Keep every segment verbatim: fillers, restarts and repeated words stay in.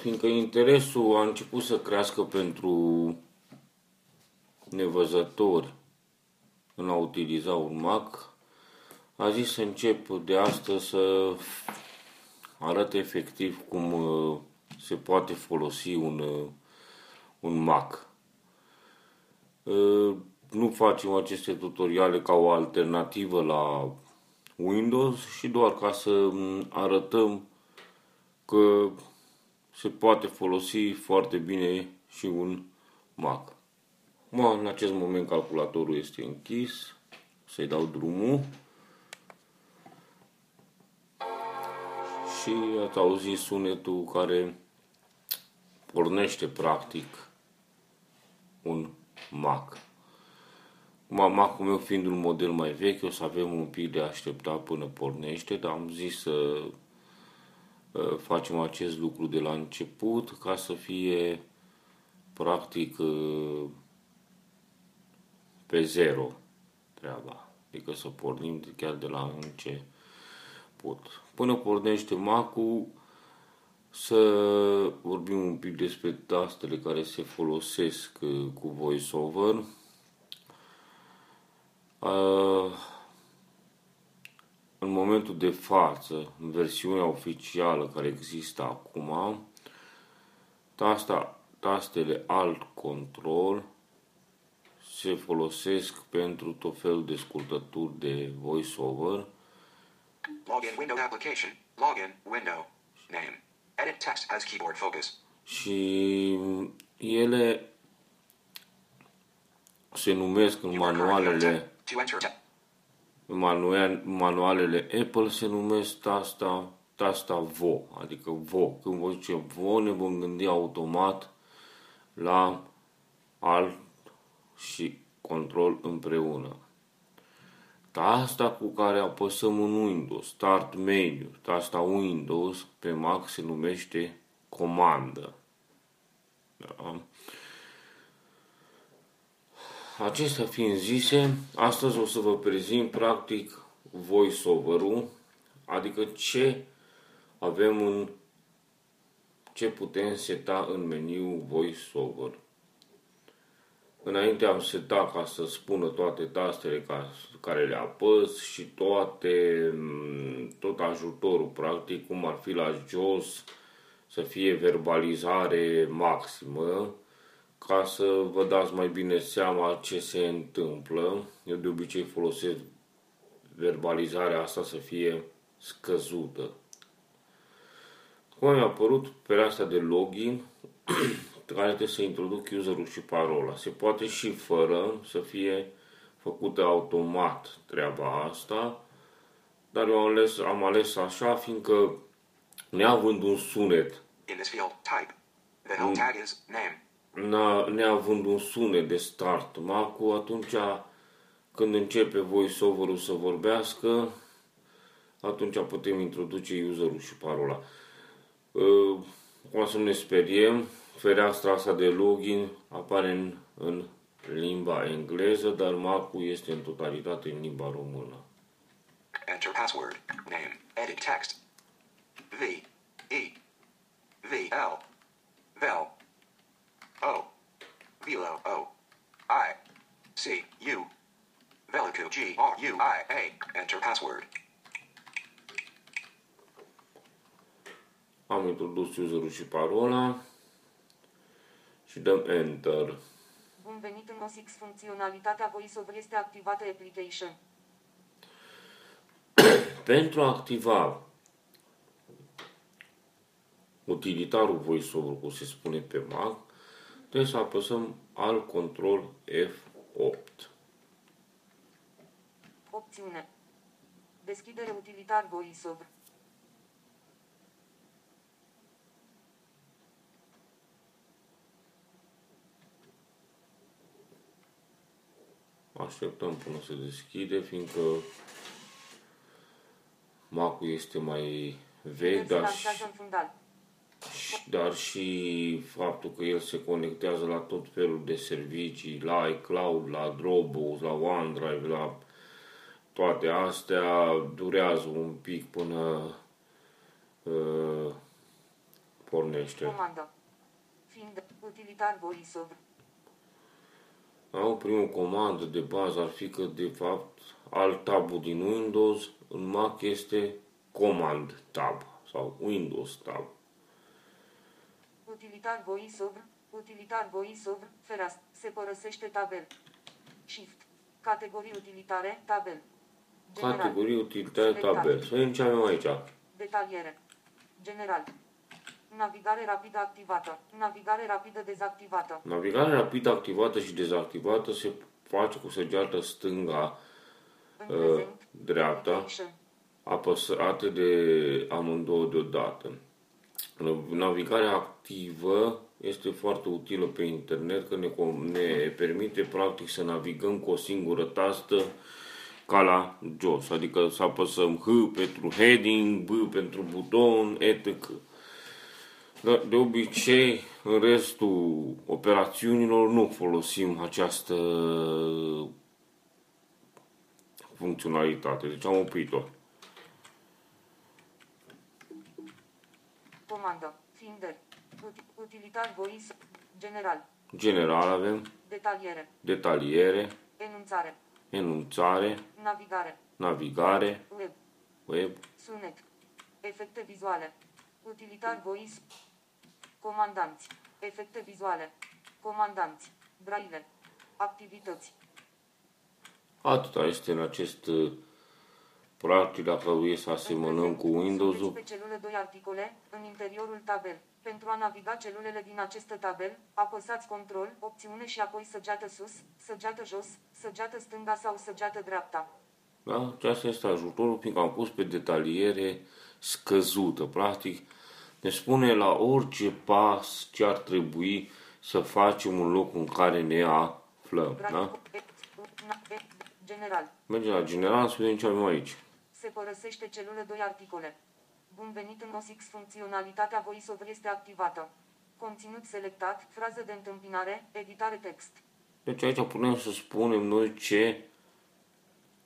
fiindcă interesul a început să crească pentru nevăzători în a utiliza URMAC, a zis să încep de astăzi să arăt efectiv cum se poate folosi un, un Mac. Nu facem aceste tutoriale ca o alternativă la Windows și doar ca să arătăm că se poate folosi foarte bine și un Mac. Ma, în acest moment calculatorul este închis, să-i dau drumul și ați auzit sunetul care pornește practic un Mac. Mac-ul meu fiind un model mai vechi, o să avem un pic de așteptat până pornește, dar am zis să facem acest lucru de la început ca să fie practic pe zero treaba, adică să pornim chiar de la început. Până pornește Mac-ul, să vorbim un pic despre tastele care se folosesc cu VoiceOver. În momentul de față, în versiunea oficială care există acum, tasta, tastele Alt-Control se folosesc pentru tot felul de scurtături de VoiceOver. Login window application, login window, name, edit text as keyboard focus. Și ele se numesc în manualele manualele Apple se numesc tasta, tasta VO, adică VO. Când voi zice VO, ne vom gândi automat la Alt și Control împreună. Tasta cu care apăsăm în Windows, Start Menu, tasta Windows pe Mac se numește comandă. Da. Acestea fiind zise, astăzi o să vă prezint practic VoiceOver-ul, adică ce avem în, ce putem seta în meniul VoiceOver. Înainte am setat ca să spună toate tastele ca, care le apăs și toate, tot ajutorul, practic, cum ar fi la jos, să fie verbalizare maximă, ca să vă dați mai bine seama ce se întâmplă. Eu de obicei folosesc verbalizarea asta să fie scăzută. Cum mi-a apărut pereasta de login, care trebuie să introduc userul și parola. Se poate și fără, să fie făcută automat treaba asta, dar eu am ales, am ales așa, fiindcă neavând un sunet, in this field, type. The help tag is name. Neavând un sunet de start Mac-ul, atunci când începe VoiceOver-ul să vorbească, atunci putem introduce userul și parola. Cum să ne speriem, fereastra asta de login apare în, în limba engleză, dar Mac-ul este în totalitate în limba română. Enter password, name, edit text, V, E, V, L, Vel, O, Velo, O, I, C, U, Velicu, G, R, U, I, A, enter password. Am introdus userul și parola și dăm Enter. Bun venit în O S X, funcționalitatea VoiceOver este activată application. Pentru a activa utilitarul VoiceOver, cum se spune pe Mac, trebuie să apăsăm Alt Control F opt. Opțiune. Deschidere utilitar VoiceOver. Așteptăm până se deschide, fiindcă Mac-ul este mai vechi, dar și, dar și faptul că el se conectează la tot felul de servicii, la iCloud, la Dropbox, la OneDrive, la toate astea, durează un pic până uh, pornește. Comanda. Fiind utilitar Borisov. Au primul comandă de bază ar fi că de fapt alt tabul din Windows în Mac este Command Tab sau Windows Tab. Utilitar Borisov, utilitar Borisov, fereastră, se părăsește tabel. Shift. Categorii utilitare, tabel. General. Categorii utilitare, tabel. Să începem aici. Detaliere. General. Navigare rapidă activată. Navigare rapidă dezactivată. Navigare rapidă activată și dezactivată se face cu săgeata stânga, uh, dreapta, apăsată de amândouă deodată. Navigarea activă este foarte utilă pe internet, că ne, ne permite practic să navigăm cu o singură tastă ca la jos, adică să apăsăm H pentru heading, B pentru buton, et cetera. Dar de obicei, în restul operațiunilor nu folosim această funcționalitate, deci am oprit-o. Comandă, Finder, utilitar voice, general. General avem. Detaliere. Detaliere. Enunțare. Enunțare. Navigare. Navigare. Web. Web. Sunet. Efecte vizuale. Utilitar voice. Comandanți. Efecte vizuale. Comandanți. Braille. Activități. Atâta este în acest... Practic, dacă e să asemănăm cu Windows-ul. Pe celule doi articole, în interiorul tabel. Pentru a naviga celulele din acest tabel, apăsați control, opțiune și apoi săgeată sus, săgeată jos, săgeată stânga sau săgeată dreapta. Da, aceasta este ajutorul, fiindcă am pus pe detaliere scăzută. Practic, ne spune la orice pas ce ar trebui să facem în locul în care ne aflăm. Da? General. Mergem la general, să vedem ce avem aici. Se părăsește celule doi articole. Bun venit în O S X, funcționalitatea VoiceOver este activată. Conținut selectat, frază de întâmpinare, editare text. Deci aici putem să spunem noi ce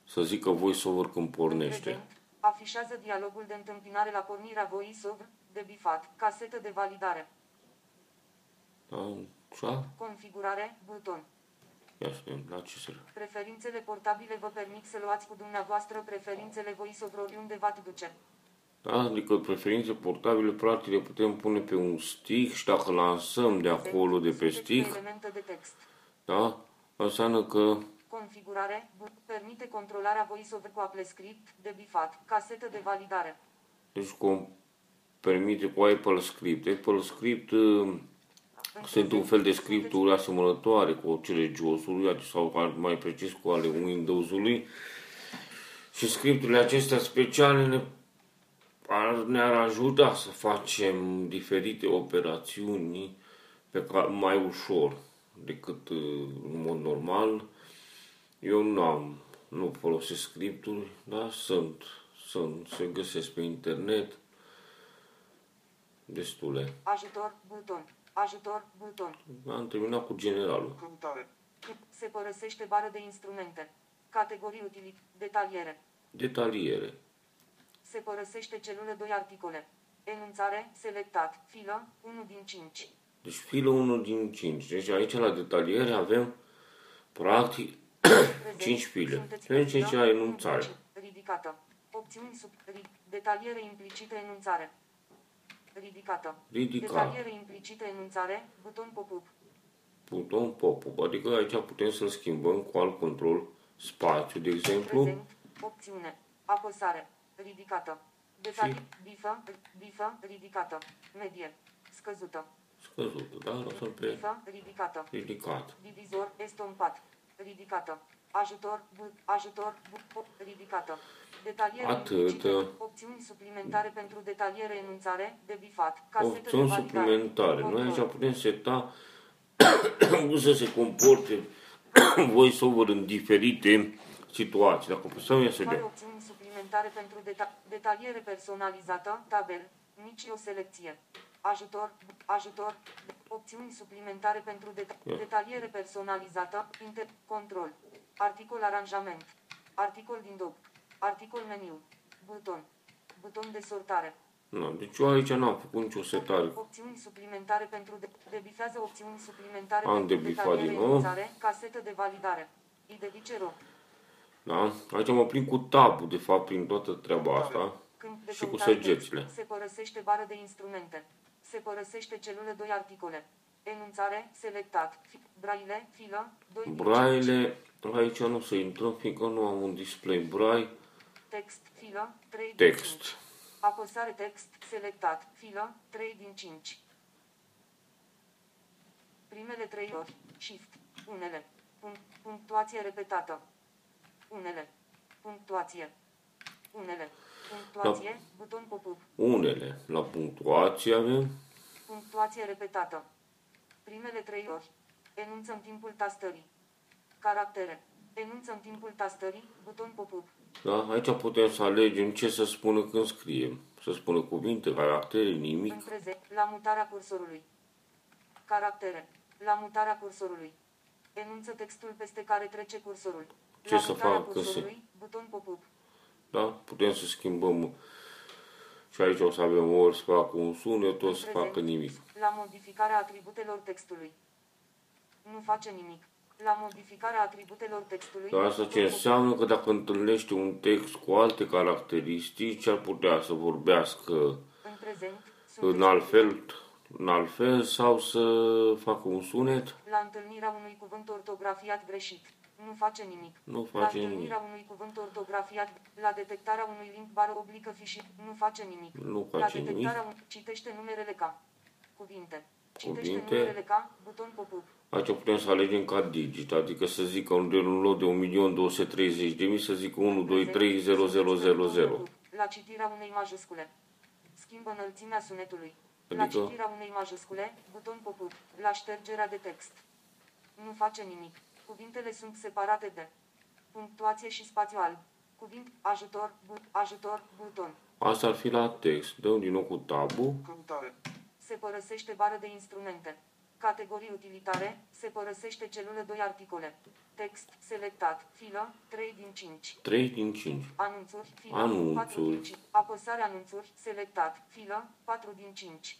să zică VoiceOver când pornește. Prezent, afișează dialogul de întâmpinare la pornirea VoiceOver, de bifat, casetă de validare. Așa. Configurare, buton. Preferințele portabile vă permit să luați cu dumneavoastră preferințele VoiceOver oriunde v-ați duce. Da, adică preferințe portabile practic le putem pune pe un stick și dacă lansăm de acolo, de pe stick, de text. Da, înseamnă că configurare permite controlarea VoiceOver cu Apple Script, de bifat, casetă de validare. Deci cum permite cu Apple Script. Apple Script sunt un fel de scripturi asemănătoare cu cele JOS-ului sau mai precis cu ale Windows-ului și scripturile acestea speciale ne ar, ne-ar ajuta să facem diferite operațiuni pe care, mai ușor decât în mod normal. Eu nu am, nu folosesc scripturi, dar sunt, sunt, se găsesc pe internet destule. Ajutor, buton. Ajutor, buton. Am terminat cu generalul. Căutare. Se părăsește bară de instrumente. Categorii utilit. Detaliere. Detaliere. Se părăsește celule doi articole. Enunțare, selectat. Filă, unu din cinci. Deci filă unu din cinci. Deci aici la detaliere avem practic cinci file. Deci aici la enunțare. Ridicată. Opțiuni sub detaliere implicită enunțare. Ridicată. Ridicată. Detaliere implicită enunțare, buton pop-up. Buton pop-up, adică aici putem să-l schimbăm cu alt control spațiu, de exemplu. Prezent, opțiune, apăsare, ridicată. Detaliere, bifă, bifă, ridicată. Medie, scăzută. Scăzută, da? Lăsăm pe... Bifă, ridicată. Ridicat. Divizor, estompat, ridicată. Ajutor, but, ajutor, but, ridicată. Detaliere implicite, opțiuni suplimentare pentru detaliere enunțare, de bifat, casetă opțiuni de validare. Suplimentare. Control. Noi aici putem seta cum să se comporte VoiceOver în diferite situații. Dacă putem ia să vedem. Opțiuni suplimentare pentru deta detaliere personalizată, tabel, mici o selecție. Ajutor, ajutor, opțiuni suplimentare pentru deta detaliere personalizată, inter control. Articol aranjament. Articol din D O B. Articol meniu. Buton. Buton de sortare. Nu, deci eu aici n-am făcut nicio setare. Opțiuni suplimentare pentru de debifează opțiuni suplimentare am pentru detaliere din nou. Casetă de validare. I D V C R O. Da? Aici mă plin cu tabul, de fapt, prin toată treaba asta. Când și cu săgețile. Se părăsește bară de instrumente. Se părăsește celule doi articole. Enunțare, selectat. Braille, filă, doi. Braille, aici nu se intră, fiindcă nu am un display braille. Text, filă, trei. Text. Apăsare text, selectat, filă, trei din cinci. Primele trei ori, shift, unele, punct, punctuație repetată, unele, punctuație, unele, punctuație, la, buton pop-up. Unele, la punctuație avem. Punctuație repetată, primele trei ori, enunțăm timpul tastării, caractere, enunțăm timpul tastării, buton pop-up. Da? Aici putem să alegem ce să spună când scriem. Să spună cuvinte, caractere, nimic. În prezent, la mutarea cursorului. Caractere. La mutarea cursorului. Enunță textul peste care trece cursorul. Ce la să fac când se... Buton pop-up. Da? Putem să schimbăm. Și aici o să avem ori să facă un sunet, ori să facă nimic. La modificarea atributelor textului. Nu face nimic. La modificarea atributelor textului... Dar asta ce înseamnă că dacă întâlnește un text cu alte caracteristici, ar putea să vorbească în, prezent, în, alt fel, în alt fel sau să facă un sunet. La întâlnirea unui cuvânt ortografiat greșit, nu face nimic. Nu face la întâlnirea nimic. Unui cuvânt ortografiat, la detectarea unui link bară oblică fișier, nu face nimic. Nu face la detectarea nimic. Un... Citește numerele ca cuvinte. Citește cuvinte. Numerele ca buton pop-up. Aici putem să alegem ca digit, adică să zică un lot de un milion două sute treizeci de mii, să zică unu, doi, trei, zero, zero, zero, zero. La citirea unei majuscule. Schimbă înălțimea sunetului. Adică... La citirea unei majuscule, buton pop-up. La ștergerea de text. Nu face nimic. Cuvintele sunt separate de punctuație și spațiu alb. Cuvint, ajutor, but, ajutor, buton. Asta ar fi la text. Dăm din nou cu tabul. Căutare. Se părăsește bară de instrumente. Categorii utilitare, se părăsește celule doi articole. Text, selectat, filă, trei din cinci. trei din cinci. Anunțuri, filă, anunțuri. patru din cinci. Apăsare anunțuri, selectat, filă, patru din cinci.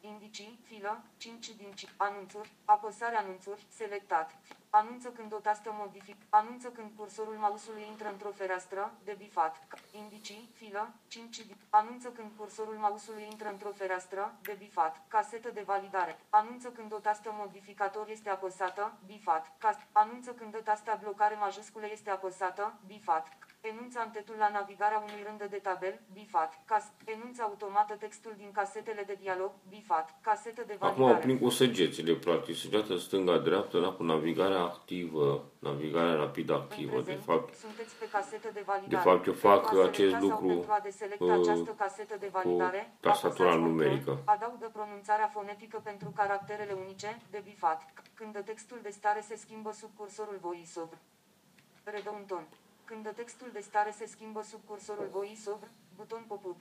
Indicii, filă, cinci din cinci. Anunțuri, apăsare anunțuri, selectat. Anunță când o tastă modific. Anunță când cursorul mouse-ului intră într-o fereastră, debifat. Indicii, filă, cinci din... Anunță când cursorul mouse-ului intră într-o fereastră, debifat. Casetă de validare. Anunță când o tastă modificator este apăsată, bifat. Cas... Anunță când o tastă blocare majuscule este apăsată, bifat. Enunță antetul la navigarea unui rând de tabel, bifat. Cas... Enunță automată textul din casetele de dialog, bifat. Casetă de validare. Acum oprim cu săgețile, practic. Săgeată stânga-dreaptă, da, cu navigarea activă, navigarea rapidă activă. Prezent, de fapt, sunteți pe casetă de validare. De fapt, eu fac acest lucru de validare, cu tastatura numerică. Adaugă pronunțarea fonetică pentru caracterele unice, debifat. Când textul de stare se schimbă sub cursorul VoiceOver. Redă un ton. Când textul de stare se schimbă sub cursorul VoiceOver, buton pop-up.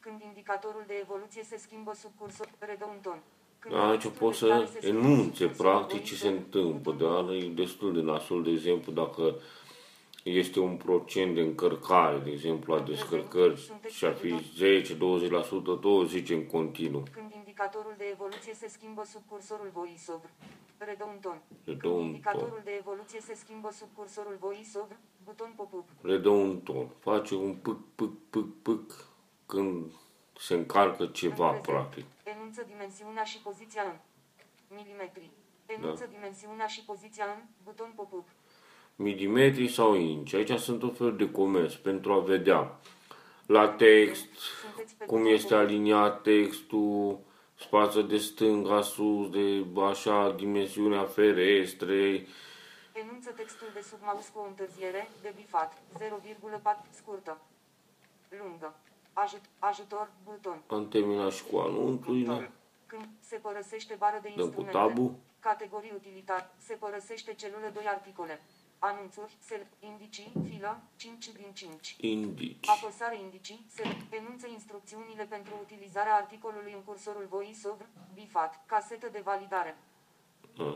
Când indicatorul de evoluție se schimbă sub cursorul, redă un ton. Da, aici poți să enunțe practic ce se întâmplă, dar e destul de nasul, de exemplu, dacă este un procent de încărcare, de exemplu, la descărcări și ar fi zece, douăzeci la sută, douăzeci la sută în continuu. Când indicatorul de evoluție se schimbă sub cursorul VoiceOver, redă un ton. Când indicatorul de evoluție se schimbă sub cursorul VoiceOver, buton pop-up. Redă un ton. Face un pâc, pâc, pâc, pâc când se încarcă ceva, practic. Enunță dimensiunea și poziția în milimetri. Enunță da. Dimensiunea și poziția în buton pop-up. Milimetri sau inci. Aici sunt tot felul de comenzi pentru a vedea la text, cum este aliniat textul, spață de stânga, sus, de așa, dimensiunea ferestrei. Enunță textul de sub mouse cu o întârziere, debifat, zero virgulă patru, scurtă, lungă. Ajut, ajutor, buton. Am terminat și cu anunțurile. Când se părăsește bară de instrumente. Dăm cu tabul. Categorii utilitar. Se părăsește celule doi articole. Anunțuri, select, indicii, filă, cinci din cinci. Indici. Apăsare indicii, select, enunță instrucțiunile pentru utilizarea articolului în cursorul VoiceOver, bifat, casetă de validare.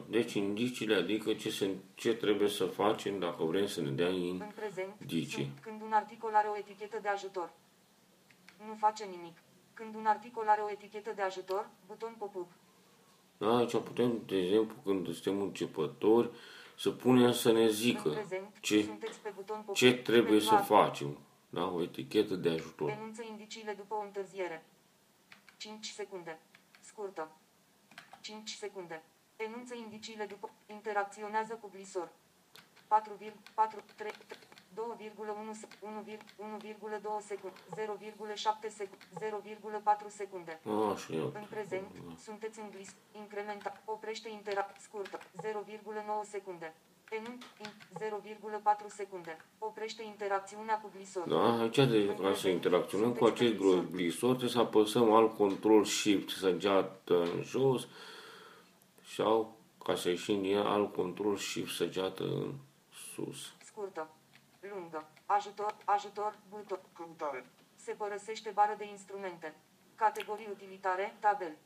Deci indiciile, adică ce, se, ce trebuie să facem dacă vrem să ne dea indicii. În prezent, sunt, când un articol are o etichetă de ajutor. Nu face nimic. Când un articol are o etichetă de ajutor, buton pop-up. Da, aici putem, de exemplu, când suntem începători, să punem să ne zică ce, ce trebuie să facem. Da, o etichetă de ajutor. Denunță indiciile după o întârziere. cinci secunde. Scurtă. cinci secunde. Denunță indiciile după... Interacționează cu glisor. patru virgulă patru trei doi virgulă unu unu virgulă doi secunde zero virgulă șapte secunde zero virgulă patru secunde. În prezent, sunteți în glis. Incrementa. Oprește interact. Scurtă. zero virgulă nouă secunde. zero virgulă patru secunde. Oprește interacțiunea cu glisor. Da, aici de ca să interacționăm cu acest glisor, trebuie să apăsăm alt control shift, să geată în jos, sau ca să ieșim din alt control shift, să geată în sus. Scurtă, lungă, ajutor, ajutor, buton. Căutare. Se părăsește bară de instrumente. Categorii utilitare, tabel.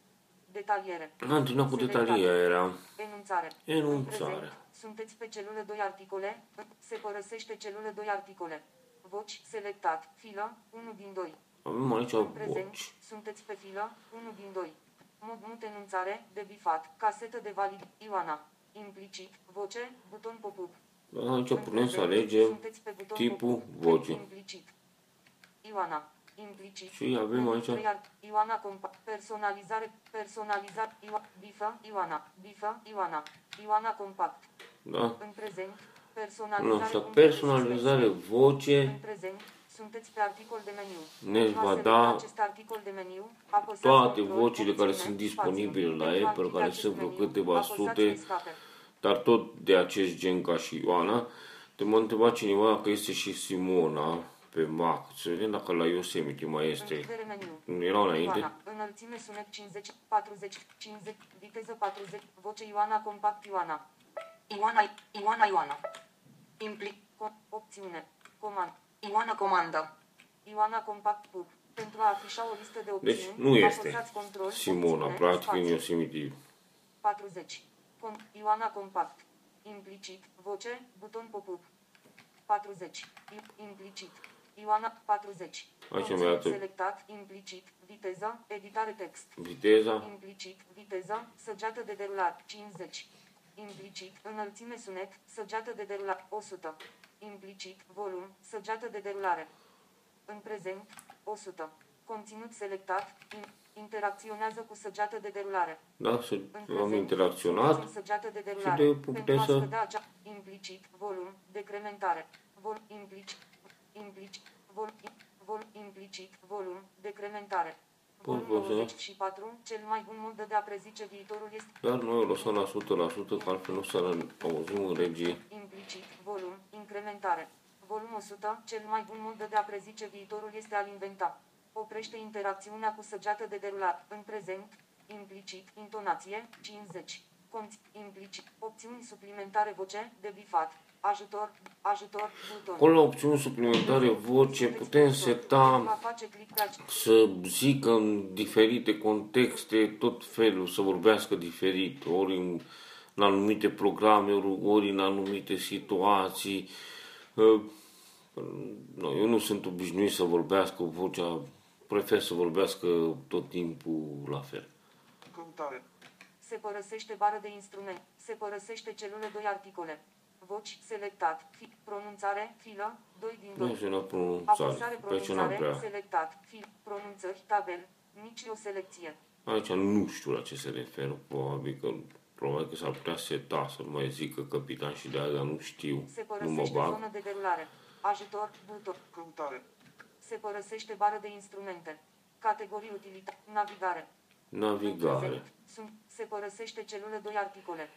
Detaliere. Continuă cu detalierea. Enunțare. Enunțare. Sunteți pe celule doi articole, se părăsește celule doi articole. Voci, selectat, filă, unu din doi. Avem aici o voci. Sunteți pe filă, unu din doi. Mod mut enunțare, debifat, casetă de valid, Ioana. Implicit, voce, buton pop-up. Aici putem să alegem tipul voce. Implicit. Ioana. Implicit. Și avem aici Ioana compa personalizare personalizat Bifa Ioana Bifa Ioana Ioana compact. Da. În prezent personalizare no, personalizare voce. În prezent sunteți pe articol de meniu. Ne va da acest articol de meniu, toate vocile care sunt disponibile la Apple, care sunt vreo câteva sute, dar tot de acest gen ca și Ioana. Te m-a întrebat cineva că este și Simona pe Mac. Să vedem dacă la Yosemite mai este. Nu erau înainte. Înălțime sunet cincizeci, patruzeci, cincizeci, viteză patruzeci, voce Ioana, compact Ioana. Ioana, Ioana, Ioana. Implic, opțiune, comand. Ioana comandă. Ioana compact pub. Pentru a afișa o listă de opțiuni, deci nu este control, Simona, opțiune, practic în Yosemite. patruzeci. Com Ioana compact. Implicit, voce, buton pop-up. patruzeci. Implicit. Ioana, patruzeci. Aici selectat, implicit, viteza, editare text. Viteza. Implicit, viteza, săgeată de derulat, cincizeci. Implicit, înălțime sunet, săgeată de derulat, o sută. Implicit, volum, săgeată de derulare. În prezent, o sută. Conținut selectat, in, interacționează cu săgeată de derulare. Da, să am interacționat. Săgeată de derulare. Și de putem să... Implicit, volum, decrementare. Vol, implicit. Implici, vol, vol, implicit, volum, decrementare. Volumul nouăzeci și patru, cel mai bun mod de a prezice viitorul este... Dar noi o lăsăm la o sută la sută, că altfel nu s-ar auzim în regie. Implicit, volum, incrementare. Volum o sută, cel mai bun mod de a prezice viitorul este a-l inventa. Oprește interacțiunea cu săgeată de derulat. În prezent, implicit, intonație, cincizeci. Conț, implicit, opțiuni suplimentare voce, debifat. Ajutor, ajutor, buton. Acolo la opțiuni suplimentare voce putem seta să zică în diferite contexte tot felul, să vorbească diferit, ori în, în anumite programe, ori în anumite situații. No, eu nu sunt obișnuit să vorbească vocea, prefer să vorbească tot timpul la fel. Căutare. Se părăsește bară de instrument, se părăsește celule doi articole. Voci, selectat, fi, pronunțare, filă, doi din doi. Apăsare, pronunțare, selectat, fi, pronunțări, tabel, nici o selecție. Aici nu știu la ce se referă, probabil că, probabil că s-ar putea seta, să nu mai zică capitan și de aia, nu știu, se nu mă bag. Zonă de derulare, ajutor, buton. Căutare. Se părăsește bară de instrumente, categorii utilitare, navigare. Navigare. Se părăsește celule doi articole.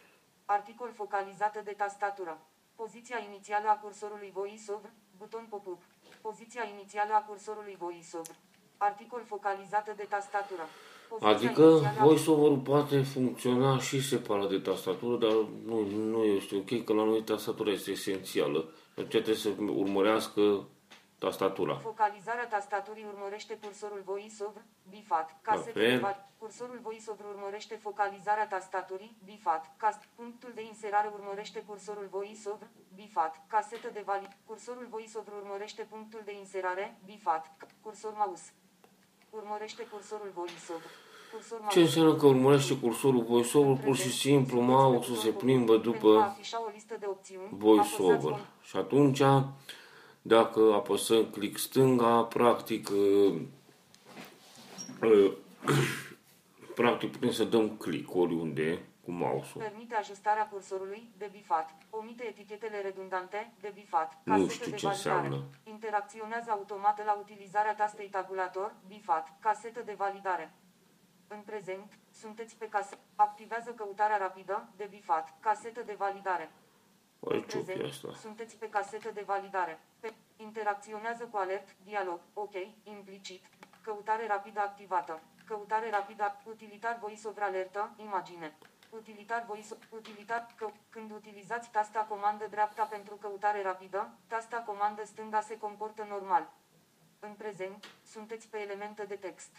Articol focalizată de tastatură. Poziția inițială a cursorului VoiceOver, buton pop-up. Poziția inițială a cursorului VoiceOver. Articol focalizată de tastatură. Poziția adică VoiceOver poate funcționa și separat de tastatură, dar nu, nu este ok, că la noi tastatura este esențială. Deci trebuie să urmărească tastatura. Focalizarea tastaturii urmărește cursorul VoiceOver, bifat, casetă. Cursorul VoiceOver urmărește focalizarea tastaturii, bifat, cast. Punctul de inserare urmărește cursorul VoiceOver, bifat, casetă de valid. Cursorul VoiceOver urmărește punctul de inserare, bifat, cursor mouse. Urmărește cursorul VoiceOver. Ce înseamnă că urmărește cursorul VoiceOver? Pur și simplu mouse-ul se plimbă după VoiceOver. Și atunci, dacă apăsăm click stânga, practic practic putem să dăm click oriunde cu mouse-ul. Permite ajustarea cursorului de bifat. Omite etichetele redundante de bifat. Nu știu ce înseamnă. Interacționează automat la utilizarea tastei tabulator, bifat, casetă de validare. În prezent, sunteți pe casetă. Activează căutarea rapidă de bifat, casetă de validare. În prezent, sunteți pe casetă de validare. Pe... Interacționează cu alert, dialog, ok, implicit. Căutare rapidă activată. Căutare rapidă, utilitar VoiceOver alertă, imagine. Utilitar VoiceOver, utilitar, că, când utilizați tasta comandă dreapta pentru căutare rapidă, tasta comandă stânga se comportă normal. În prezent, sunteți pe elemente de text.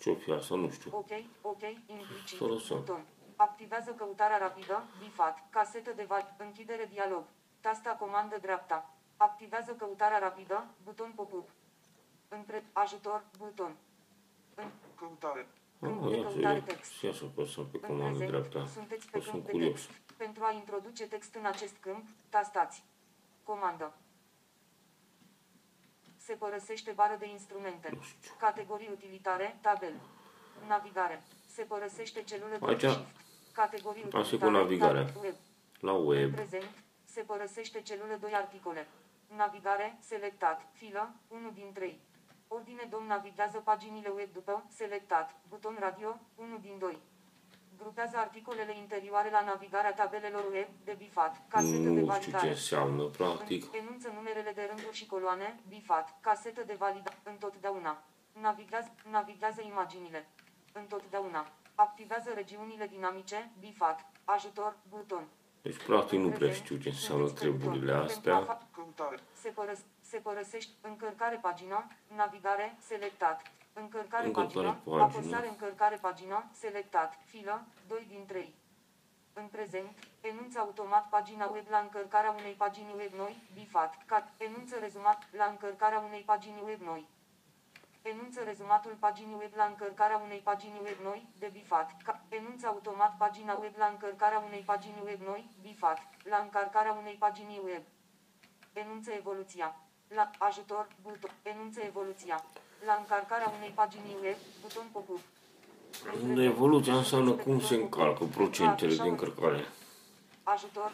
Ce-o fi asta? Nu știu. Ok, ok, implicit, buton. Activează căutarea rapidă, bifat, casetă de val, închidere dialog, tasta comandă dreapta. Activează căutarea rapidă, buton pop-up. Între ajutor, buton. În... Căutare. Câmp de căutare text. Ia să apăsăm pe comandă dreapta. Sunteți pe câmp de text. Pentru a introduce text în acest câmp, tastați comandă. Se părăsește bară de instrumente. Categorii utilitare, tabel. Navigare. Se părăsește celulă de aici, shift. Categorii utilitare, tabel, web. La web. În prezent, se părăsește celulă doi articole. Navigare, selectat, filă, unu din trei. Ordine dom navighează paginile web după, selectat, buton radio, unu din doi. Grupează articolele interioare la navigarea tabelelor web, de bifat, casetă de validare. Nu știu ce înseamnă, practic. Enunță numerele de rânduri și coloane, bifat, casetă de validare, întotdeauna. Navighează, navighează imaginile, întotdeauna. Activează regiunile dinamice, bifat, ajutor, buton. Deci, practic, nu prea știu ce înseamnă treburile astea. Se, părăs, se părăsește încărcare pagina, navigare, selectat. Încărcare, încărcare pagina, pagina, apăsare încărcare pagina, selectat, filă, doi din trei. În prezent, enunță automat pagina web la încărcarea unei pagini web noi, bifat, cat, enunță rezumat la încărcarea unei pagini web noi. Enunță rezumatul paginii web la încărcarea unei pagini web noi, de bifat. Enunță automat pagina web la încărcarea unei pagini web noi, bifat, la încărcarea unei pagini web. Enunță evoluția. La ajutor, buton. Enunță evoluția. La încărcarea unei pagini web, buton pop-up. Evoluția înseamnă cum se încalcă procentele de încărcare. Ajutor.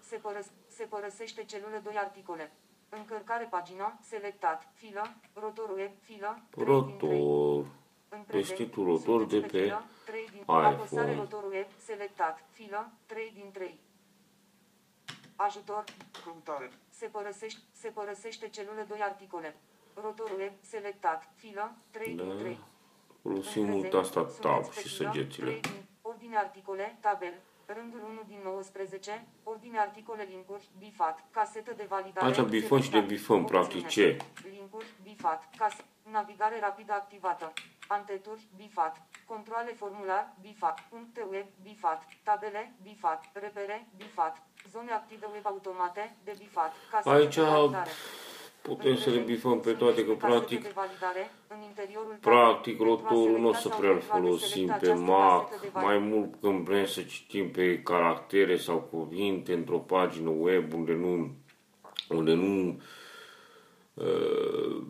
Se, părăs se părăsește celule doi articole. Încărcare pagina, selectat, filă, rotor web, filă, rotor, vestitul rotor de pe, pe filă, din, apăsare rotor web, selectat, filă, trei din trei. Ajutor, căutare. Se părăsește, se părăsește celule doi articole. Rotor web, selectat, filă, trei din trei. Folosim mult asta tab și săgețile. Ordine articole, tabel. Rândul unu din nouăsprezece, ordine articole, linkuri, bifat, casetă de validare. Aici bifăm și de bifăm, practic ce? Linkuri, bifat, cas, navigare rapidă activată, anteturi, bifat, controle formular, bifat, puncte web, bifat, tabele, bifat, repere, bifat, zone active web automate, de bifat, casetă de validare. Putem să le bifăm pe toate, că practic, practic rotorul nu o să prea-l folosim pe Mac, mai mult când vrem să citim pe caractere sau cuvinte într-o pagină web unde nu, unde nu uh,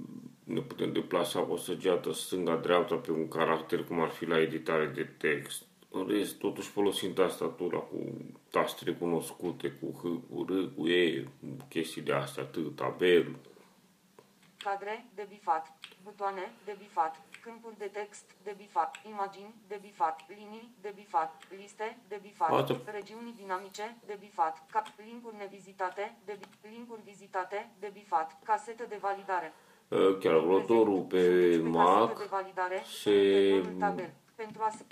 ne putem deplasa cu o săgeată stânga-dreapta pe un caracter, cum ar fi la editare de text. În rest, totuși folosim tastatura cu tastele cunoscute, cu H, cu R, cu E, chestii de astea, T, tabel. Cadre, de bifat, butoane, de bifat, câmpuri de text, de bifat, imagini, de bifat, linii, de bifat, liste, de bifat, Asta. regiuni dinamice, de bifat, linkuri nevizitate, de linkuri vizitate, de bifat, casete de validare. Chiar rotorul pe Mac se... Pentru a se...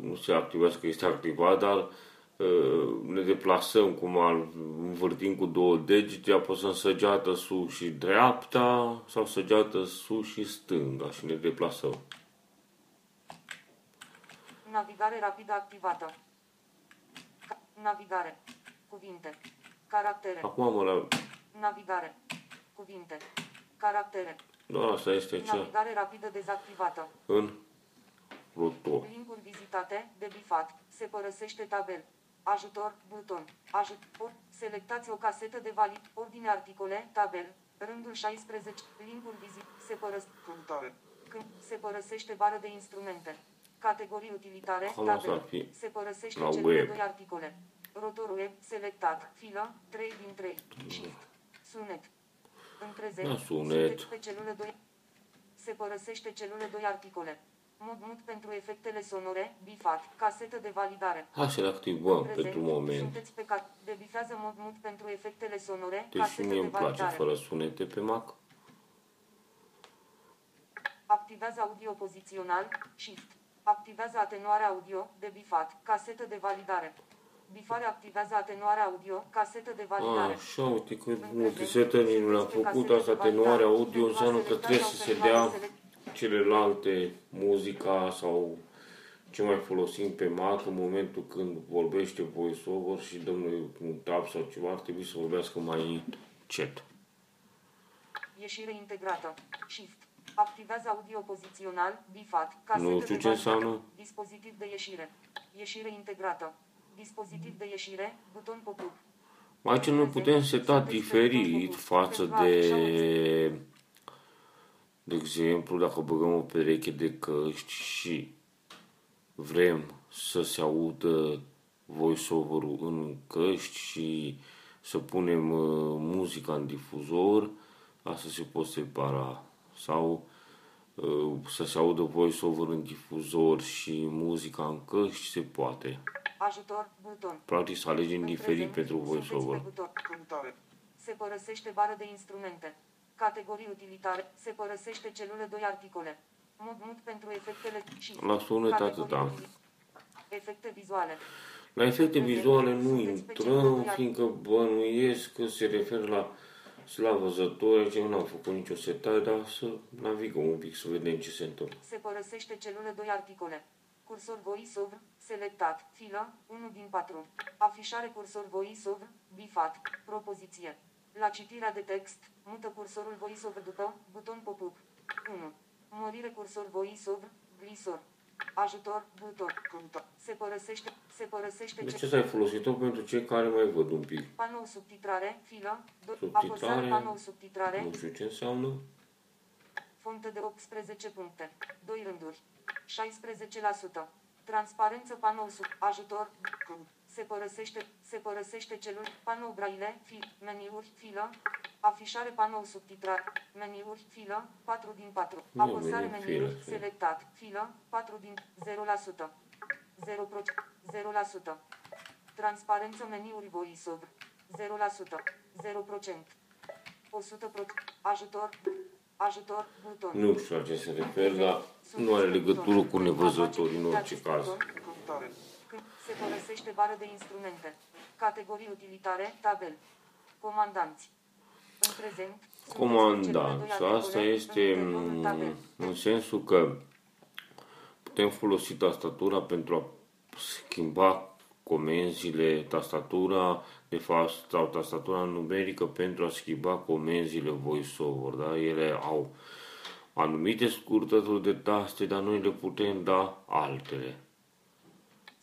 nu se activează, că este activat, dar... ne deplasăm, cum ar învârtim cu două degete, apăsăm săgeată sus și dreapta sau săgeată sus și stânga și ne deplasăm. Navigare rapidă activată. Navigare. Cuvinte. Caractere. Acum am la... Navigare. cuvinte, caractere. Da, asta este cea. Navigare rapidă dezactivată. În rotor. Link-uri vizitate, debifat, se părăsește tabel. Ajutor, buton, ajutor, selectați o casetă de valid, ordine articole, tabel, rândul șaisprezece, link-uri vizit, se părăsește, punctare, când se părăsește bară de instrumente, categorii utilitare, tabel, se părăsește cele doi articole, rotor web, selectat, filă, trei din trei, shift, sunet, în prezent, sunet pe celule doi, se părăsește celule doi articole. Mod mut pentru efectele sonore, bifat, casetă de validare. Hai să-l activăm pentru moment. Sunteți pe cat, debifează mod mut pentru efectele sonore, deci casetă de validare. Deși mie îmi place fără sunete pe Mac. Activează audio pozițional, shift. Activează atenuarea audio, debifat, casetă de validare. Bifare activează atenuarea audio, casetă de validare. Așa, uite cât multe setări nu le-am făcut, asta atenuarea audio înseamnă că trebuie să se dea celelalte, muzica sau ce mai folosim pe Mac în momentul când vorbește voiceover și dăm noi un tab sau ceva, ar trebui să vorbească mai încet. Ieșire integrată. Shift. Activează audio pozițional, bifat, casetă nu știu ce înseamnă. Dispozitiv de ieșire. Ieșire integrată. Dispozitiv de ieșire, buton pop-up. Aici noi putem seta diferit față de... De exemplu, dacă băgăm o pereche de căști și vrem să se audă voiceover-ul în căști și să punem uh, muzica în difuzor, asta se poate separa. Sau uh, să se audă voiceover în difuzor și muzica în căști, se poate. Ajutor, buton. Practic să alegem diferit pentru voiceover. Se părăsește bară de instrumente. Categorii utilitare, se părăsește celule doi articole. Mod mut pentru efectele și la sunet atâta. Efecte vizuale. La efecte vizuale nu intrăm, fiindcă bănuiesc că se referă la slavăzători, ce nu am făcut nicio setare, dar să navigăm un pic, să vedem ce se întâmplă. Se părăsește celule doi articole. Cursor voiceover, selectat, filă, unu din patru. Afișare cursor voiceover, bifat, propoziție. La citirea de text, mută cursorul voiceover după buton pop-up. unu. Mărire cursor voiceover, glisor. Ajutor, buton. Se părăsește, se părăsește. De ce s-ai folosit-o pentru cei care mai văd un pic? Panou subtitrare, filă, apăsare panou subtitrare. Nu știu ce înseamnă. Fontă de optsprezece puncte. doi rânduri. șaisprezece la sută. Transparență panou sub ajutor. Se părăsește, se părăsește celul, panou braille, fi, meniuri, filă, afișare panou subtitrat, meniuri, filă, patru din patru, apăsare meniuri, selectat, filă, patru din zero la sută, zero la sută, zero la sută, transparență meniuri voiceover, zero la sută, zero la sută, o sută la sută, ajutor, ajutor, buton. Nu știu la ce se referă, dar nu are legătură cu nevăzătorii în orice caz. Se folosește bară de instrumente. Categorii utilitare, tabel. Comandanți. În prezent, comandanți. Asta este în, în sensul că putem folosi tastatura pentru a schimba comenzile, tastatura de fapt sau tastatura numerică pentru a schimba comenzile voiceover, da? Ele au anumite scurtături de taste, dar noi le putem da altele.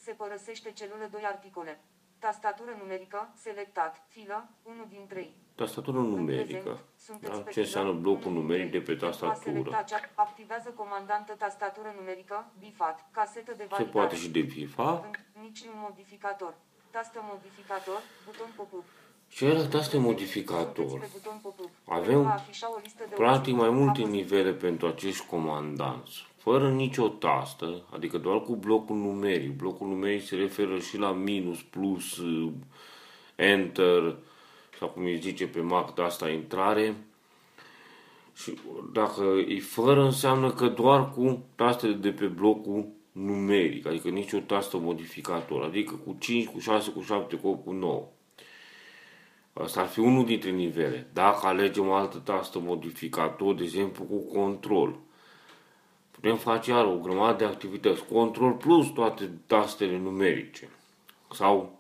Se părăsește celule doi articole. Tastatură numerică, selectat, filă, unu din trei. Tastatură numerică. Da? Ce înseamnă blocul numeric de pe tastatură? Activează comandantă tastatură numerică, bifat, casetă de validare. Se poate și de bifa. Niciun modificator. Tastă modificator, buton pop-up. Ce era tastă modificator? Avem practic mai multe nivele pentru acești comandanți. Fără nicio tastă, adică doar cu blocul numeric. Blocul numeric se referă și la minus, plus, enter, sau cum îi zice pe Mac, de asta intrare. Și dacă e fără, înseamnă că doar cu tastele de pe blocul numeric, adică nicio tastă modificator, adică cu cinci, cu șase, cu șapte, cu opt, cu nouă. Asta ar fi unul dintre nivele. Dacă alegem o altă tastă modificator, de exemplu cu control, putem face iar o grămadă de activități. Control plus toate tastele numerice. Sau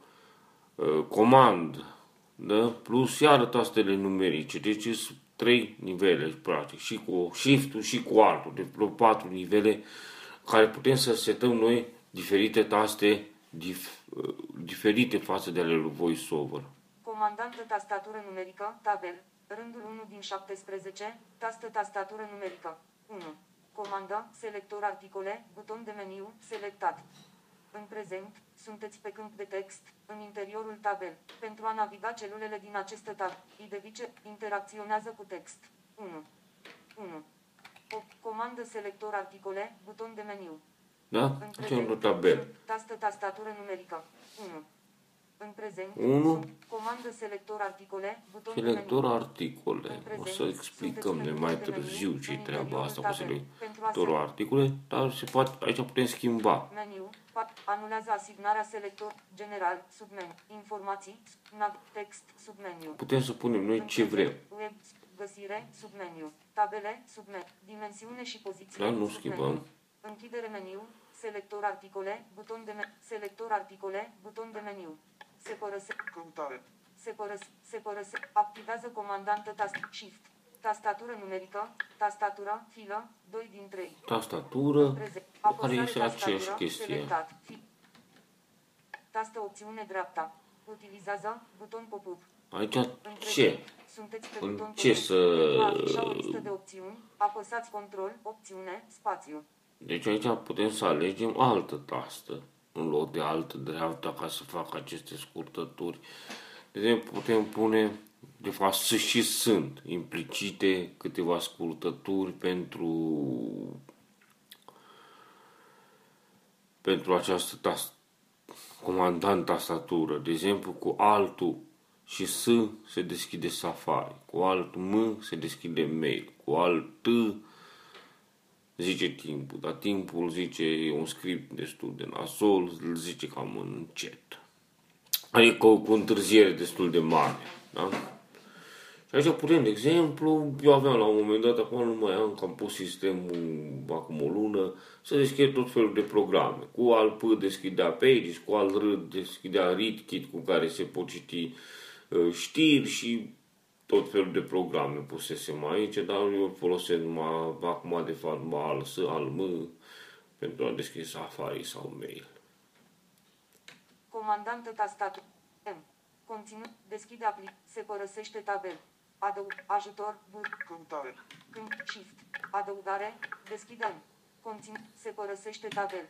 uh, comand, da? Plus iar tastele numerice. Deci sunt trei nivele, practic, și cu shift-ul și cu alt-ul, de vreo patru nivele, care putem să setăm noi diferite taste dif, diferite față de ale lui VoiceOver. Comandantă tastatură numerică, tabel, rândul unu din șaptesprezece, tastă tastatură numerică, unu. Comanda, selector articole, buton de meniu, selectat. În prezent, sunteți pe câmp de text, în interiorul tabel. Pentru a naviga celulele din aceste tab, I D V C interacționează cu text. unu. unu. Comandă selector articole, buton de meniu. Da? În prezent, tabel. Tastă tastatură numerică. unu. În prezent, unu. Comandă selector articole, buton selector de meniu. Articole. Prezent, o să explicăm de mai târziu ce treaba asta tabel. Cu selectorul articole, dar se poate, aici putem schimba. Meniu. Anulează asignarea selector general, submeniu, informații, nav, text, submeniu. Putem să punem noi ce vrem. Web, găsire, submeniu, tabele, submeniu, dimensiune și poziție. Dar nu schimbăm. Închidere meniu, selector articole, buton de meniu, selector articole, buton de meniu. Se părăse, căutare. Se părăse, se părăse, activează comandantă tast, shift, tastatură numerică, tastatura, filă, doi din trei. Tastatură, care este aceeași chestie. Tastă opțiune dreapta. Utilizează buton pop-up. Aici ce? Sunteți pe în buton ce să... Afișa o listă de opțiuni, apăsați control, opțiune, spațiu. Deci aici putem să alegem altă tastă, în loc de altă dreapta, ca să fac aceste scurtături. De exemplu, putem pune... De fapt, și sunt implicite câteva scurtături pentru, pentru această tast, comandantă tastatură. De exemplu, cu altul și S se deschide Safari, cu alt M se deschide Mail, cu alt T zice timpul, dar timpul zice un script destul de nasol, îl zice cam încet. Adică cu întârziere destul de mare. Da? Și aici putem, de exemplu, eu aveam la un moment dat, acum nu mai am, că am pus sistemul acum o lună, să deschid tot felul de programe. Cu alt P deschidea Pages, cu alt R deschidea ReadKit, cu care se pot citi știri și tot felul de programe pusesem aici, dar eu folosesc numai, acum de fapt, numai al S, al M, pentru a deschide Safari sau Mail. Comandantă tastatură M. Conținut, deschide aplic, se părăsește tabel, adăug, ajutor, bur, cântare, cânt, shift, adăugare, deschidem, conținut, se părăsește tabel,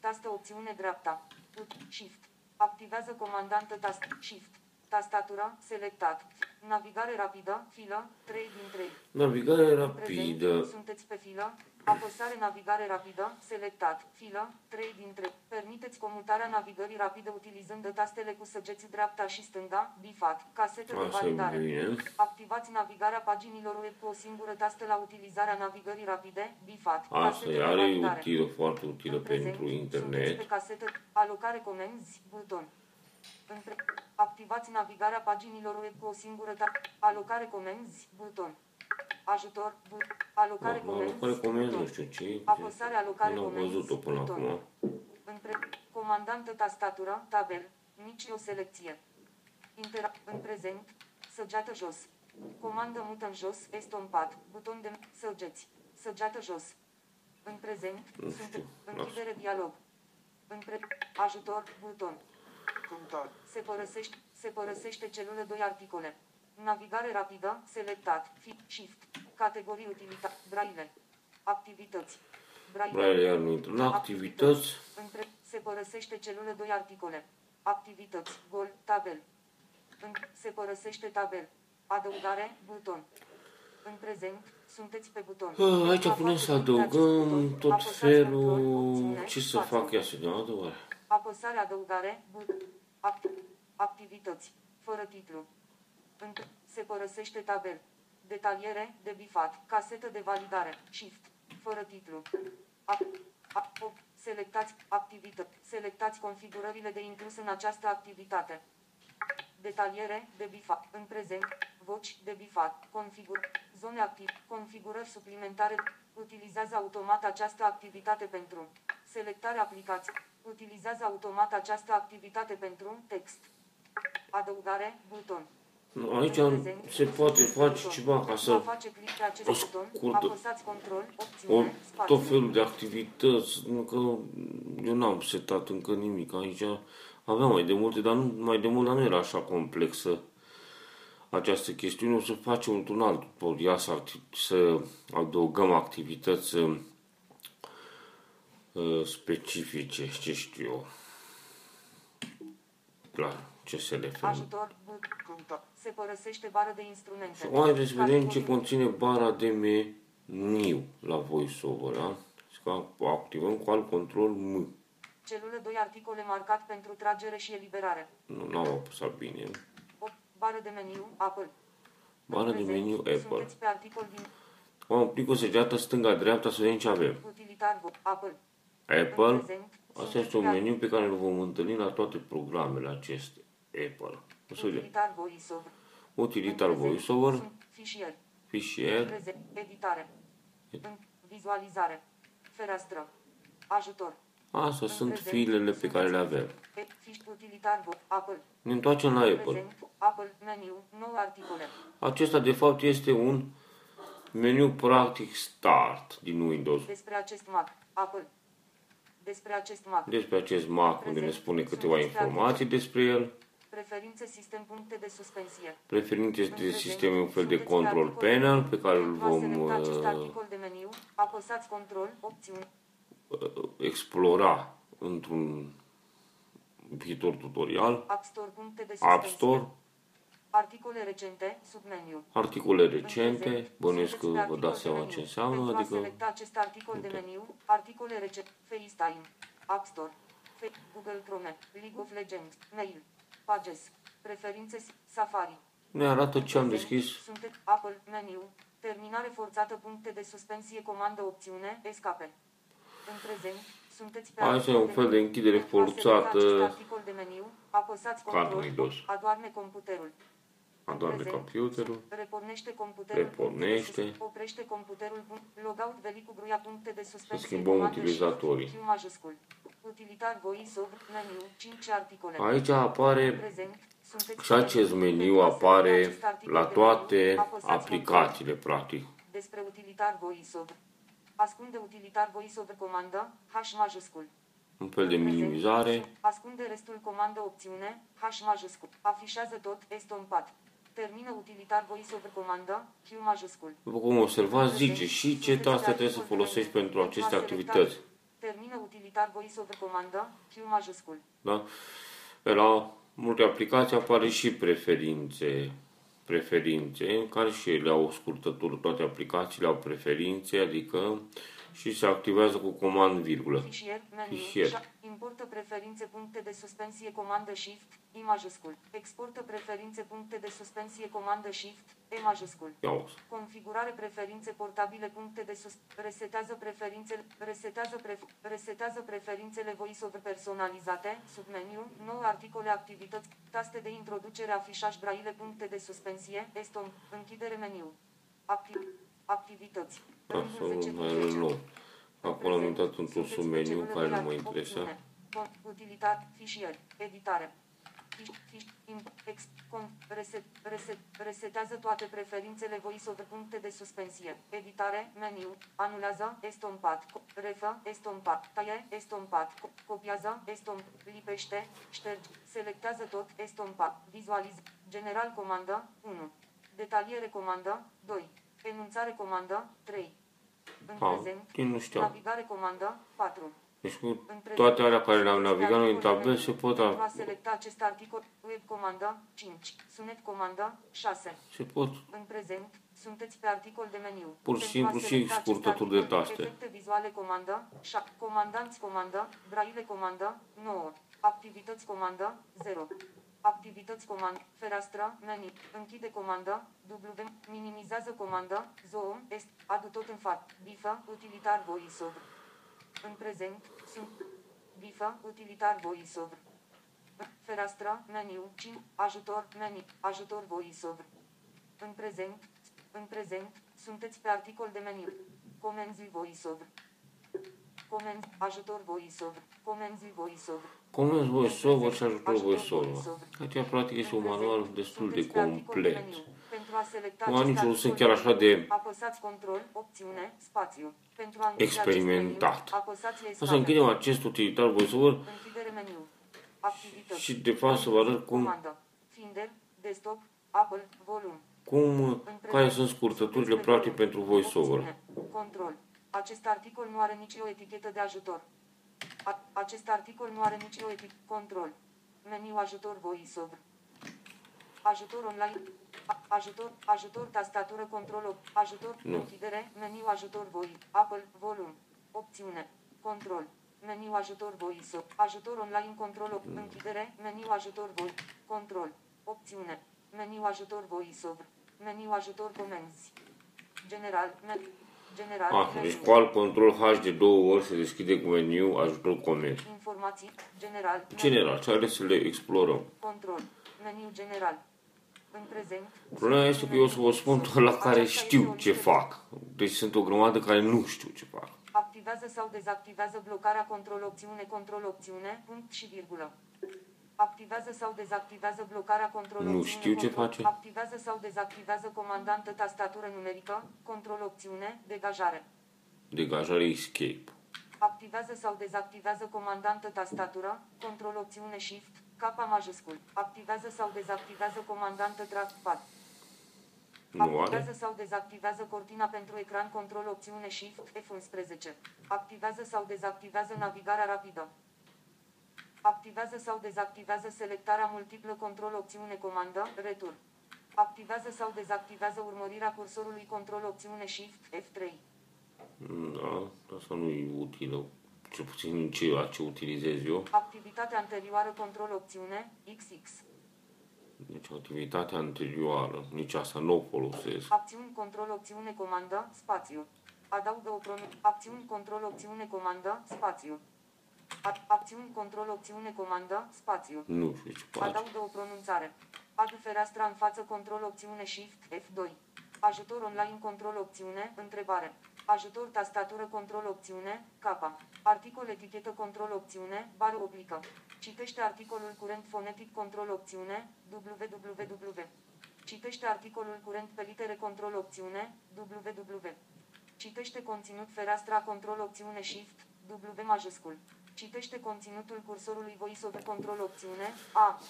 tastă opțiune dreapta, ut, shift, activează comandantă tast, shift, tastatura, selectat, navigare rapidă, filă, trei din trei. Navigare rapidă. Prezent, sunteți pe filă, apăsare navigare rapidă, selectat, filă, trei din trei. Permiteți comutarea navigării rapide utilizând tastele cu săgeți dreapta și stânga, bifat, casete de validare. Activați navigarea paginilor web cu o singură tastă la utilizarea navigării rapide, bifat, casete de validare. Asta e utilă, foarte utilă pentru internet. Pe casetă, alocare comenzi, buton. Între... Activați navigarea paginilor web cu o singură tastă, alocare comenzi, buton. Ajutor, but, alocare no, comenzi, nu știu ce, apăsare alocare nu am văzut-o până acum. Pre, comandantă tastatură, tabel, mici o selecție. Intera, în prezent, săgeată jos. Comandă mută în jos, estompat, buton de săgeți, săgeată jos. În prezent, nu sunt, știu, închidere las. Dialog. În pre, ajutor, buton. Cântar. Se părăsește, se părăsește celule doi articole. Navigare rapidă, selectat, fit, shift, categorii utilitate, braile, activități, braile, braile anumite, la activități, între, se părăsește celule doi articole, activități, gol, tabel, în, se părăsește tabel, adăugare, buton, în prezent, sunteți pe buton. A, aici putem să adăugăm tot felul, ce să fac ea să dea adăugare. Apăsare, adăugare, buton, activ, activități, fără titlu. Se părăsește tabel. Detaliere, debifat, casetă de validare, shift, fără titlu. A, a, op, selectați activități. Selectați configurările de inclus în această activitate. Detaliere, debifat, în prezent, voci, debifat, configurări, zone active, configurări suplimentare, utilizează automat această activitate pentru selectare aplicații, utilizează automat această activitate pentru text. Adăugare, buton. Aici se poate face ceva ca să ascultă tot felul de activități, că eu n-am setat încă nimic, aici aveam mai de multe, dar nu, mai de mult, dar nu era așa complexă această chestiune, o să facem într-un alt podcast, să, să adăugăm activități uh, specifice, ce știu eu, clar. Ce se referă? Ajutor, se părăsește bara de instrumente. Și oare să vedem ce conține bara de meniu la VoiceOver, da? O activăm cu alt control M. Celule doi articole marcat pentru tragere și eliberare. Nu, n-am apăsat bine. Bara de meniu, Apple. Bara de meniu, Apple. Am plicul săgeată stânga-dreapta să vedem ce avem. Utilitar, Apple. Apple. Asta este un meniu pe care îl vom întâlni la toate programele acestea. Apple. Utilitar VoiceOver. Utilitar VoiceOver. Fișier. Fișier. Editare. Vizualizare. Fereastră. Ajutor. Asta sunt filele pe care le avem. Ne întoarcem la Apple. Acesta de fapt este un meniu practic Start din Windows. Despre acest Mac. Apple. Despre acest Mac. Despre acest Mac, unde ne spune câteva informații despre el. Preferințe sistem puncte de suspensie. Preferințe de sistem e un fel de control panel pe care îl vom explora într-un viitor tutorial. App Store puncte de suspensie. App Store. Articole recente, submeniu. Articole recente, bănuiesc că vă dați seama ce înseamnă, adică selecta acest articol de meniu, articole recente, FaceTime, App Store, Google Chrome, League of Legends, Mail, Pages, Preferințe, Safari. Ne arată ce am deschis. Sunteți Apple, meniu, terminare forțată, puncte de suspensie, comandă, opțiune, escape. În prezent, sunteți pe aici e un fel de închidere forțată. Articol de meniu, apăsați control, adoarme computerul. Adoarme computerul. Repornește computerul. Repornește. Oprește computerul. Logout velicul gruia puncte de suspensie. Schimbăm utilizatorii. Utilitar VoiceOver meniu cinci articole. Aici apare și acest meniu apare la toate aplicațiile practic. Despre utilitar VoiceOver. Ascunde utilitar VoiceOver comandă H majuscul. Un fel de minimizare. Ascunde restul comandă opțiune H majuscul. Afișează tot estompat. Termină utilitar VoiceOver comandă Q majuscul. După cum observați, zice și ce taste trebuie să folosești pentru aceste activități. Termină utilitar VoiceOver comandă Q majuscul. Da? La multe aplicații apare și preferințe. Preferințe în care și ele au o scurtătură, toate aplicațiile au preferințe, adică și se activează cu comand virgulă. Fișier, meniu, fișier. Importă preferințe puncte de suspensie comandă Shift I majuscul. Exportă preferințe puncte de suspensie comandă Shift E majuscul. Iau. Configurare preferințe portabile puncte de sus resetează preferințele resetează pref resetează preferințele VoiceOver personalizate submeniu nou articole activități taste de introducere afișaj braille puncte de suspensie estomp închidere meniu activ activități. Asta mai reluăm. Acolo am intrat într-un submeniu care nu mă interesa. Utilitate, fișier, editare, reset, reset, resetează toate preferințele VoiceOver puncte de suspensie, editare, meniu, anulează, estompat, refă, estompat, taie, estompat, copiază, estomp, lipește, șterge, selectează tot, estompat, vizualiz, general comandă, unu, detaliere comandă, doi, enunțare comandă, trei. În A, prezent, nu știam. Navigare comandă, patru. Deci cu toate alea care le-am navigat în tabel se pot a selecta acest articol, web comandă, cinci. Sunet comandă, șase. Se pot. În prezent, sunteți pe articol de meniu. Pur și simplu și scurtături de taste. Efecte vizuale comandă, șapte. Comandanți comandă, braile comandă, nouă. Activități comandă, zero. Activități comandă, fereastră, meniu, închide comandă, W, minimizează comandă, zoom, est, adu tot în față, bifă, utilitar VoiceOver. În prezent, sunt, bifă, utilitar VoiceOver. Fereastră, meniu, cinci, ajutor, meniu, ajutor VoiceOver. În prezent, în prezent, sunteți pe articol de meniu, comenzi VoiceOver. Comenzi, ajutor VoiceOver, comenzi VoiceOver. Comenzi VoiceOver și ajutorul VoiceOver. Aceea, practic, este un manual destul de complet. Oamenii nu sunt chiar așa de experimentat. O să închidem acest utilitar VoiceOver și, de fapt, să vă arăt cum, cum care sunt scurtăturile practic pentru VoiceOver. Acest articol nu are nicio etichetă de ajutor. A, acest articol nu are nicio etichetă. Control. Meniu ajutor VoiceOver. Ajutor online. A, ajutor. Ajutor tastatură control. Ajutor. Închidere. Meniu ajutor voi. Apple. Volum. Opțiune. Control. Meniu ajutor VoiceOver. Ajutor online control. Nu. Închidere. Meniu ajutor voi. Control. Opțiune. Meniu ajutor VoiceOver. Meniu ajutor comenzi. General. Meniu. General, ah, deci cu alt control H de două ori se deschide cu meniu ajutor comenzi. Informații general. General, ce are să le explorăm? Control, meniu general. În prezent. Problema este că eu o să vă spun la care știu ce fac. Deci sunt o grămadă care nu știu ce fac. Activează sau dezactivează blocarea control opțiune control opțiune punct și virgulă. Activează sau dezactivează blocarea control opțiune. Nu știu ce face. Activează sau dezactivează comandantă tastatură numerică, control opțiune, degajare. Degajare escape. Activează sau dezactivează comandantă tastatură, control opțiune shift, capa majuscul. Activează sau dezactivează comandantă trackpad. Activează sau dezactivează cortina pentru ecran, control opțiune shift, F unsprezece. Activează sau dezactivează navigarea rapidă. Activează sau dezactivează selectarea multiplă control opțiune comandă, retur. Activează sau dezactivează urmărirea cursorului control opțiune shift, F trei. Da, asta nu e utilă, cel puțin ceea ce utilizez eu. Activitatea anterioară control opțiune, X X. Deci activitatea anterioară, nici asta nu o folosesc. Acțiuni control opțiune comandă, spațiu. Adaugă o promită. Acțiuni control opțiune comandă, spațiu. Acțiuni, control, opțiune, comandă, spațiu. Nu știu ce face. Adaugă o pronunțare. Adu fereastra în față, control, opțiune, shift, F doi. Ajutor online, control, opțiune, întrebare. Ajutor tastatură, control, opțiune, capa. Articol, etichetă, control, opțiune, bară oblică. Citește articolul curent fonetic, control, opțiune, W W W. Citește articolul curent pe litere, control, opțiune, W W W. Citește conținut fereastra, control, opțiune, shift, W majuscul. Citește conținutul cursorului VoiceOver control opțiune A.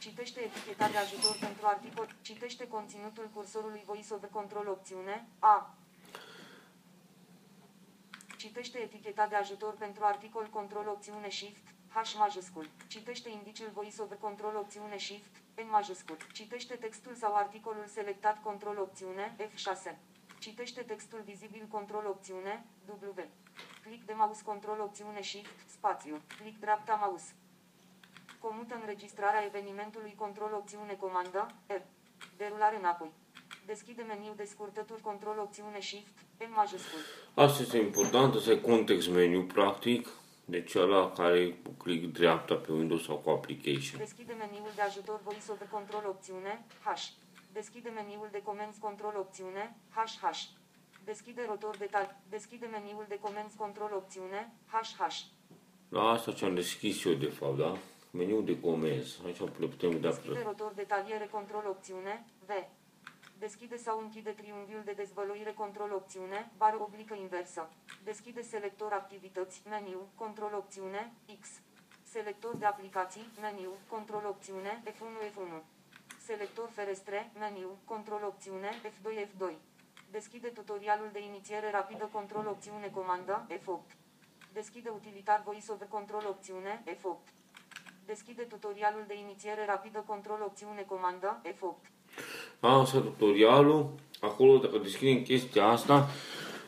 Citește eticheta de ajutor pentru articol. Citește conținutul cursorului VoiceOver control opțiune A. Citește eticheta de ajutor pentru articol control opțiune shift H majuscul. Citește indiciul VoiceOver control opțiune shift N majuscul. Citește textul sau articolul selectat control opțiune F șase. Citește textul vizibil control opțiune W. Clic de mouse control opțiune shift spațiu. Clic dreapta mouse. Comută înregistrarea evenimentului control opțiune comandă R. Derulare înapoi. Deschide meniul de scurtături control opțiune shift N majuscul. Asta este important, asta e context meniu practic. Deci ăla care clic dreapta pe Windows sau cu application. Deschide meniul de ajutor VoiceOver control opțiune H. Deschide meniul de comenzi control opțiune H H. Deschide rotor detal. Deschide meniul de comenzi control opțiune H H. La asta ce-am deschis eu de fapt, da? Meniul de comenzi. Aici le putem da. Deschide rotor detaliere control opțiune V. Deschide sau închide triunghiul de dezvăluire control opțiune bară oblică inversă. Deschide selector activități meniu control opțiune X. Selector de aplicații meniu control opțiune F unu F unu. Selector ferestre meniu control opțiune F doi F doi. Deschide tutorialul de inițiere rapidă control opțiune comandă F opt. Deschide utilitar VoiceOver control opțiune F opt. Deschide tutorialul de inițiere rapidă control opțiune comandă F opt. A, asta tutorialul, acolo dacă deschidem chestia asta,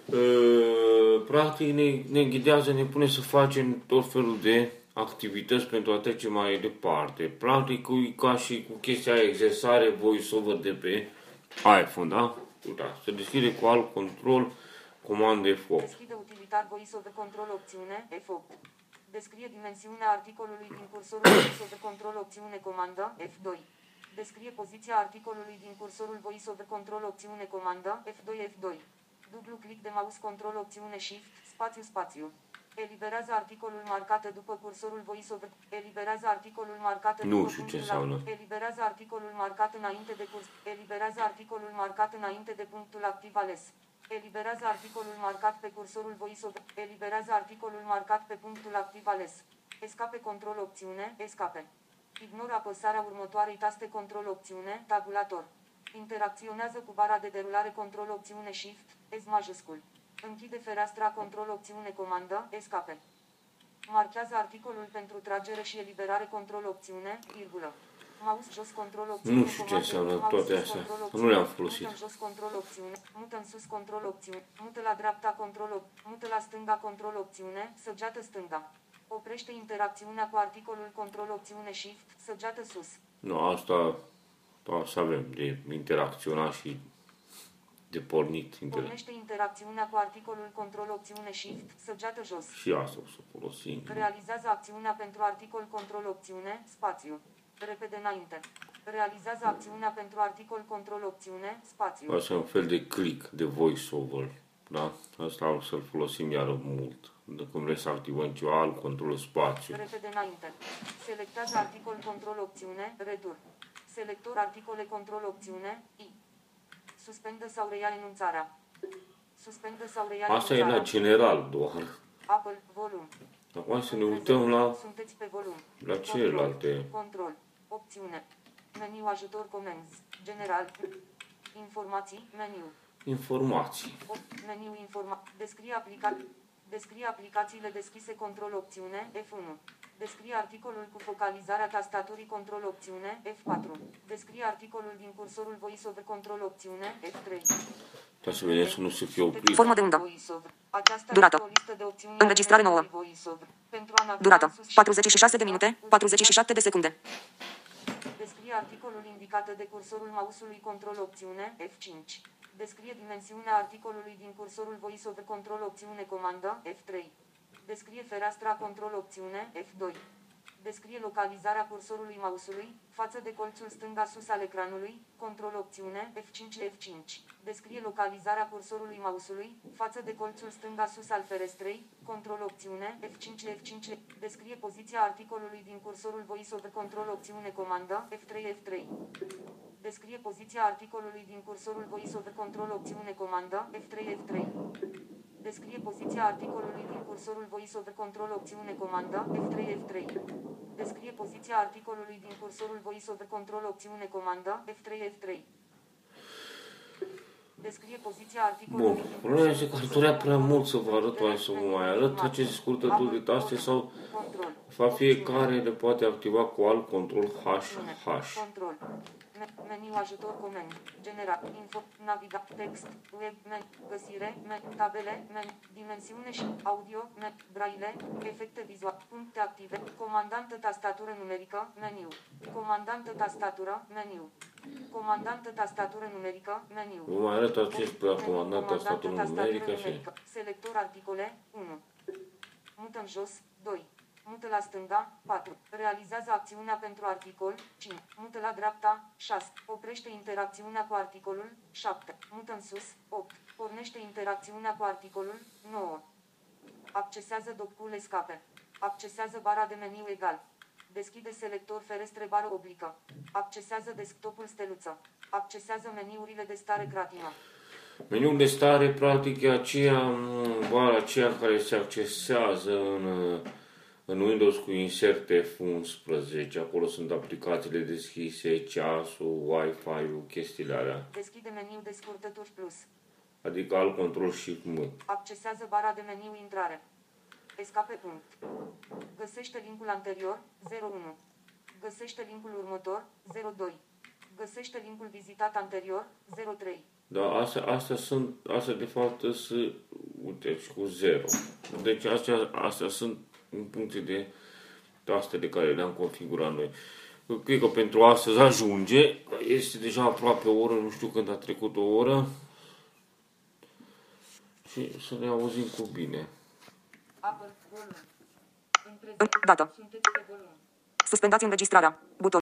e, practic ne, ne ghidează, ne pune să facem tot felul de activități pentru a trece mai departe. Practic e ca și cu chestia exersare VoiceOver de pe iPhone, da? Da, se deschide cu alt control comandă F opt. Deschide utilitar VoiceOver control opțiune F opt. Descrie dimensiunea articolului din cursorul VoiceOver control opțiune comandă F doi. Descrie poziția articolului din cursorul VoiceOver control opțiune comandă F doi F doi. Dublu clic de mouse control opțiune shift spațiu spațiu. Eliberează articolul marcat după cursorul voiceover. Eliberează articolul marcat după nu știu ce înseamnă. Eliberează articolul marcat înainte de curs. Eliberează articolul marcat înainte de punctul activ ales. Eliberează articolul marcat pe cursorul voiceover. Eliberează articolul marcat pe punctul activ ales. Escape control opțiune. Escape. Ignoră apăsarea următoarei taste control opțiune. Tabulator. Interacționează cu bara de derulare control opțiune shift. S majuscul. Închide fereastra control opțiune comandă, escape. Marchează articolul pentru tragere și eliberare control opțiune, virgulă. Mouse jos control opțiune. Nu știu ce înseamnă toate astea. Nu le-am folosit. Mută în jos control opțiune, mută în sus control opțiune, mută la dreapta control opțiune, mută la stânga control opțiune, săgeată stânga. Oprește interacțiunea cu articolul control opțiune shift, săgeată sus. Nu, asta, asta avem de interacționa și de pornit. Pornește interacțiunea cu articolul control opțiune shift, săgeată jos. Și asta o să folosim. Realizează acțiunea pentru articol control opțiune, spațiu. Repede înainte. Realizează acțiunea pentru articol control opțiune, spațiu. Asta e un fel de click, de voiceover. Da? Asta o să-l folosim iară mult. Dacă vrem să activăm ceva, alt control spațiu. Repede înainte. Selectează articol control opțiune, retur. Selector articole control opțiune, I. Suspendă sau reia enunțarea. Suspendă sau reia enunțarea. Asta e la general doar. Apple, volum. Acum să ne uităm la... Sunteți pe volum. La celelalte. Control. Opțiune. Meniu ajutor comenzi. General. Informații. Meniu. Informații. Meniu informa... Descrie aplica... Descrie aplicațiile deschise control opțiune. F unu. Descrie articolul cu focalizarea tastaturii control opțiune F patru. Descrie articolul din cursorul voiceover control opțiune F trei. Ca să vedem să nu se fie oprit. Formă de undă. Durată. Înregistrare nouă. Durată. patruzeci și șase de minute, patruzeci și șapte de secunde. Descrie articolul indicat de cursorul mouse-ului control opțiune F cinci. Descrie dimensiunea articolului din cursorul voiceover control opțiune comandă F trei. Descrie fereastra control opțiune F doi. Descrie localizarea cursorului mouse-ului față de colțul stânga sus al ecranului, control opțiune F cinci F cinci. Descrie localizarea cursorului mouse-ului față de colțul stânga sus al ferestrei, control opțiune F cinci F cinci. Descrie poziția articolului din cursorul voiceover control opțiune comandă F trei F trei. Descrie poziția articolului din cursorul voiceover control opțiune comandă F trei F trei. Descrie poziția articolului din cursorul voiceover control opțiune comandă F trei F trei. Descrie poziția articolului din cursorul voiceover control opțiune comandă F trei F trei. Descrie poziția articolului. Bun, problema este că ar durea prea mult să vă arăt, hai să vă mai arăt ce scurtături de astea sau fa fiecare le poate activa cu alt control H H. Control. Meniu ajutor comenzi, genera, info, naviga, text, web, men, găsire, men, tabele, men, dimensiune și audio, men, braile, efecte vizuale, puncte active, comandantă tastatură numerică, meniu, comandantă tastatură, meniu, comandantă tastatură numerică, meniu. Vă mai arăt acest pe comandantă tastatură numerică și... Selector articole, unu. Mută în jos, doi. Mută la stânga, patru. Realizează acțiunea pentru articol, cinci. Mută la dreapta, șase. Oprește interacțiunea cu articolul, șapte. Mută în sus, opt. Pornește interacțiunea cu articolul, nouă. Accesează docul escape. Accesează bara de meniu egal. Deschide selector ferestre bară oblică. Accesează desktopul steluță. Accesează meniurile de stare gratină. Meniul de stare, practic, e aceea bara aceea care se accesează în... În Windows cu Insert F unsprezece, acolo sunt aplicațiile deschise, ceasul, Wi-Fi-ul, chestiile alea. Deschide meniu de scurtături plus. Adică alt control și M. Accesează bara de meniu intrare. Escape punct. Găsește linkul anterior, zero unu. Găsește linkul următor, zero doi. Găsește linkul vizitat anterior, zero trei. Da, astea, astea sunt, astea de fapt sunt, uite, și cu zero. Deci astea, astea sunt în puncte de tastele care le-am configurat noi. Cred că pentru astăzi ajunge. Este deja aproape o oră, nu știu când a trecut o oră. Și să ne auzim cu bine. Data. Suspendați înregistrarea. Buton.